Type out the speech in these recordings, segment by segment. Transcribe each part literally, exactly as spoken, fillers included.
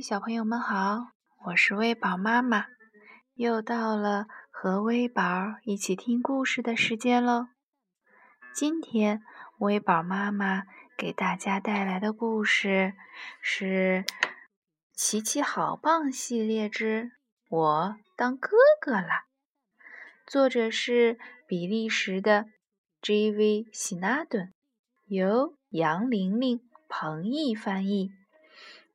嗨，小朋友们好，我是微宝妈妈，又到了和微宝一起听故事的时间喽。今天微宝妈妈给大家带来的故事是《琪琪好棒》系列之《我当哥哥了》，作者是比利时的 J V 希纳顿，由杨玲玲、彭毅翻译，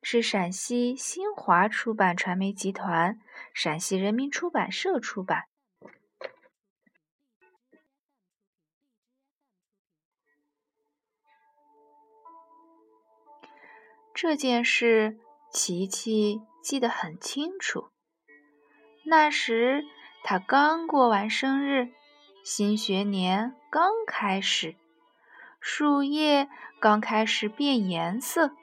是陕西新华出版传媒集团、陕西人民出版社出版。这件事，琪琪记得很清楚。那时他刚过完生日，新学年刚开始，树叶刚开始变颜色。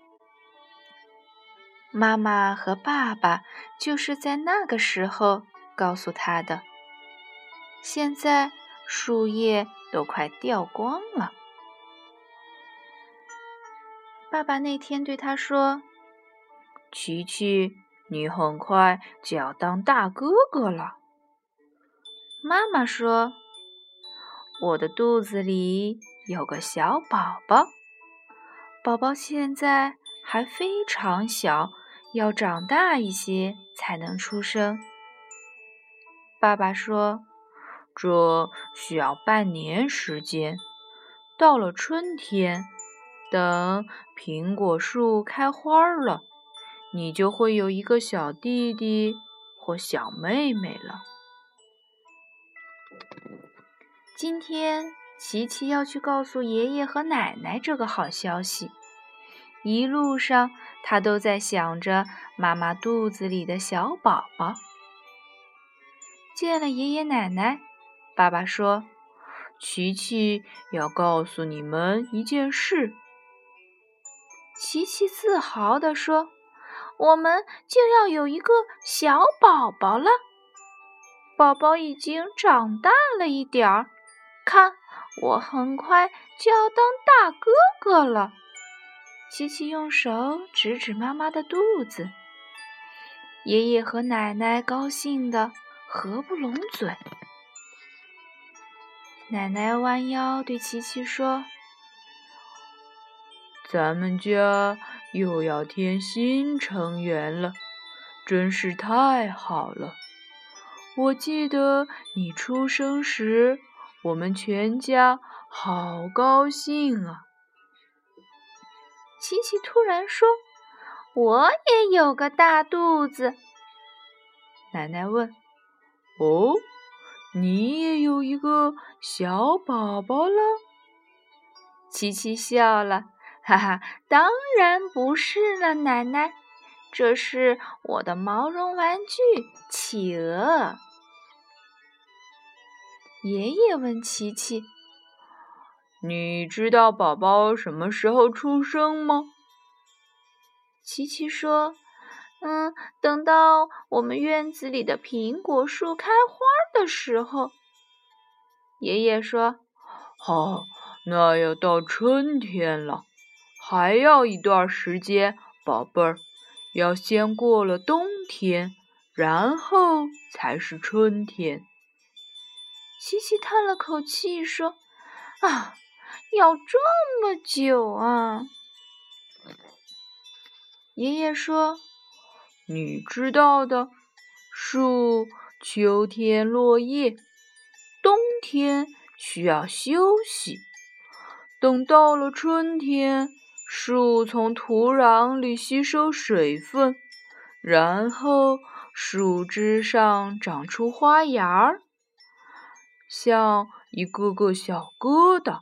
妈妈和爸爸就是在那个时候告诉他的。现在树叶都快掉光了。爸爸那天对他说：“琪琪，你很快就要当大哥哥了。”妈妈说：“我的肚子里有个小宝宝，宝宝现在还非常小，要长大一些才能出生。”爸爸说：“这需要半年时间，到了春天，等苹果树开花了，你就会有一个小弟弟或小妹妹了。”今天，琪琪要去告诉爷爷和奶奶这个好消息。一路上，他都在想着妈妈肚子里的小宝宝。见了爷爷奶奶，爸爸说：“琪琪要告诉你们一件事。”琪琪自豪地说：“我们就要有一个小宝宝了，宝宝已经长大了一点儿，看，我很快就要当大哥哥了。”琪琪用手指指妈妈的肚子，爷爷和奶奶高兴得合不拢嘴。奶奶弯腰对琪琪说：“咱们家又要添新成员了，真是太好了。我记得你出生时，我们全家好高兴啊。”琪琪突然说：“我也有个大肚子。”奶奶问：“哦，你也有一个小宝宝了？”琪琪笑了：“哈哈，当然不是了，奶奶，这是我的毛绒玩具企鹅。”爷爷问琪琪：“你知道宝宝什么时候出生吗？”琪琪说：“嗯，等到我们院子里的苹果树开花的时候。”爷爷说：“好，那要到春天了，还要一段时间，宝贝儿，要先过了冬天，然后才是春天。”琪琪叹了口气说：“啊，要这么久啊！”爷爷说：“你知道的，树秋天落叶，冬天需要休息，等到了春天，树从土壤里吸收水分，然后树枝上长出花芽儿，像一个个小疙瘩。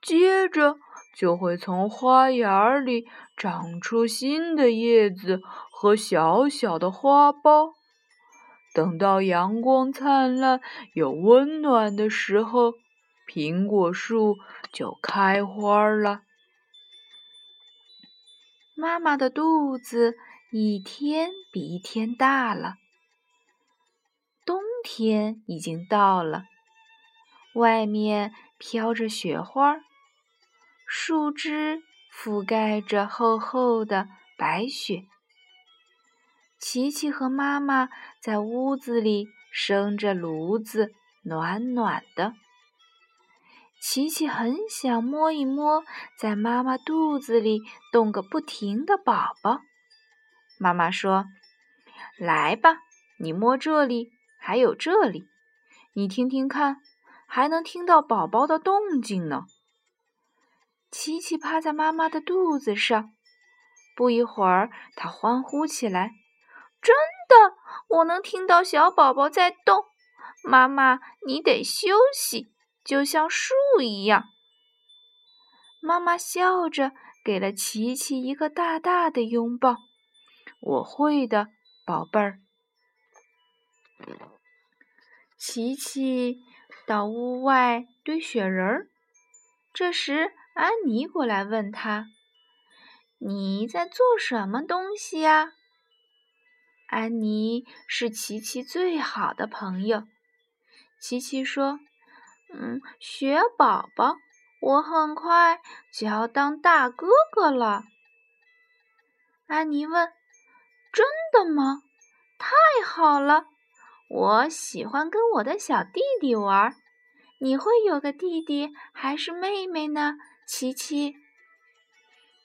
接着就会从花芽里长出新的叶子和小小的花苞。等到阳光灿烂有温暖的时候，苹果树就开花了。”妈妈的肚子一天比一天大了，冬天已经到了，外面飘着雪花，树枝覆盖着厚厚的白雪。琪琪和妈妈在屋子里生着炉子，暖暖的。琪琪很想摸一摸在妈妈肚子里动个不停的宝宝。妈妈说：“来吧，你摸这里，还有这里，你听听看，还能听到宝宝的动静呢。”琪琪趴在妈妈的肚子上，不一会儿，她欢呼起来：“真的，我能听到小宝宝在动！妈妈，你得休息，就像树一样。”妈妈笑着给了琪琪一个大大的拥抱。我会的，宝贝儿。琪琪到屋外堆雪人儿，这时安妮过来问他：“你在做什么东西呀？”安妮是琪琪最好的朋友。琪琪说：“嗯，雪宝宝，我很快就要当大哥哥了。”安妮问：“真的吗？太好了！我喜欢跟我的小弟弟玩。你会有个弟弟还是妹妹呢，琪琪？”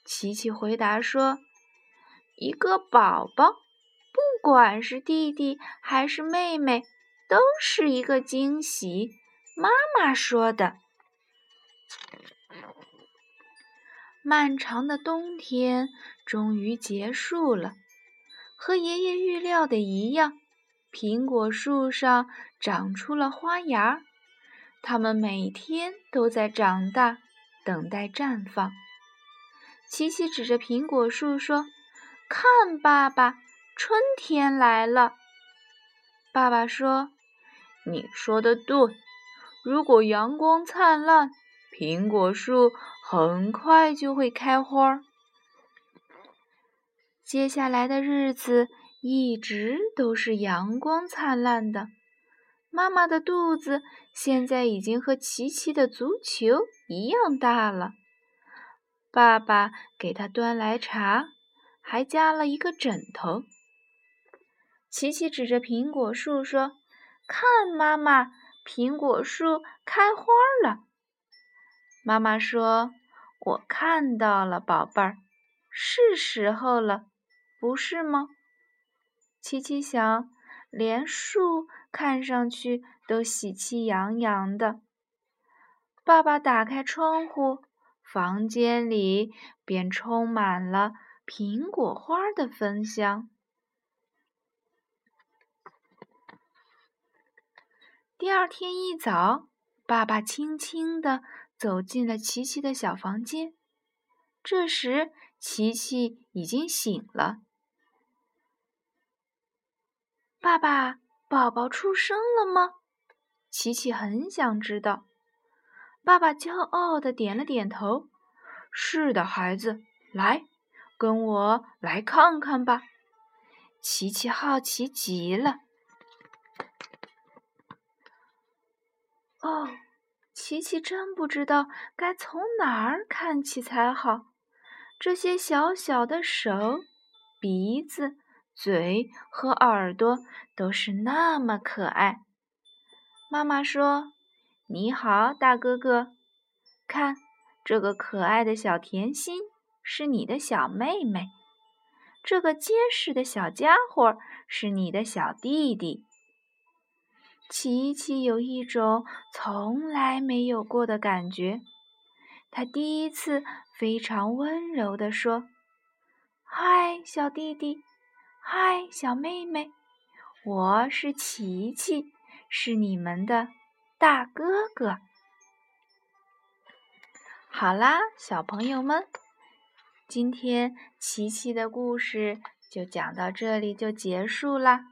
琪琪回答说：“一个宝宝，不管是弟弟还是妹妹，都是一个惊喜。妈妈说的。”漫长的冬天终于结束了，和爷爷预料的一样，苹果树上长出了花芽，它们每天都在长大，等待绽放。琪琪指着苹果树说：“看，爸爸，春天来了。”爸爸说：“你说的对，如果阳光灿烂，苹果树很快就会开花。”接下来的日子一直都是阳光灿烂的。妈妈的肚子现在已经和琪琪的足球一样大了。爸爸给他端来茶，还加了一个枕头。琪琪指着苹果树说：“看，妈妈，苹果树开花了。”妈妈说：“我看到了，宝贝儿，是时候了，不是吗？”琪琪想，连树看上去都喜气洋洋的。爸爸打开窗户，房间里便充满了苹果花的芬香。第二天一早，爸爸轻轻地走进了琪琪的小房间。这时，琪琪已经醒了。爸爸，宝宝出生了吗？琪琪很想知道。爸爸骄傲地点了点头。是的，孩子，来，跟我来看看吧。琪琪好奇极了。哦，琪琪真不知道该从哪儿看起才好。这些小小的手、鼻子、嘴和耳朵都是那么可爱。妈妈说：“你好，大哥哥，看，这个可爱的小甜心是你的小妹妹，这个结实的小家伙是你的小弟弟。”琪琪有一种从来没有过的感觉，她第一次非常温柔地说：“嗨，小弟弟，嗨，小妹妹，我是琪琪，是你们的大哥哥。”好啦，小朋友们，今天琪琪的故事就讲到这里就结束啦。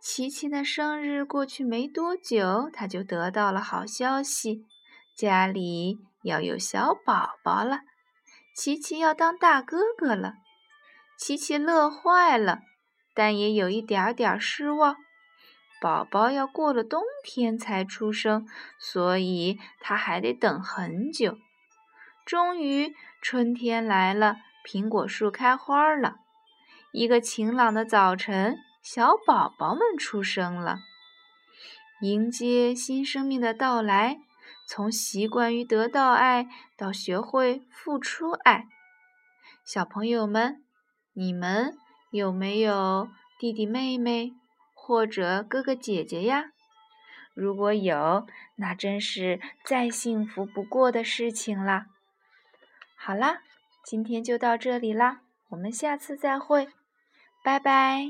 琪琪的生日过去没多久，他就得到了好消息，家里要有小宝宝了，琪琪要当大哥哥了。琪琪乐坏了，但也有一点点失望，宝宝要过了冬天才出生，所以他还得等很久。终于春天来了，苹果树开花了。一个晴朗的早晨，小宝宝们出生了。迎接新生命的到来，从习惯于得到爱到学会付出爱。小朋友们，你们有没有弟弟妹妹或者哥哥姐姐呀？如果有，那真是再幸福不过的事情啦。好啦，今天就到这里啦，我们下次再会，拜拜。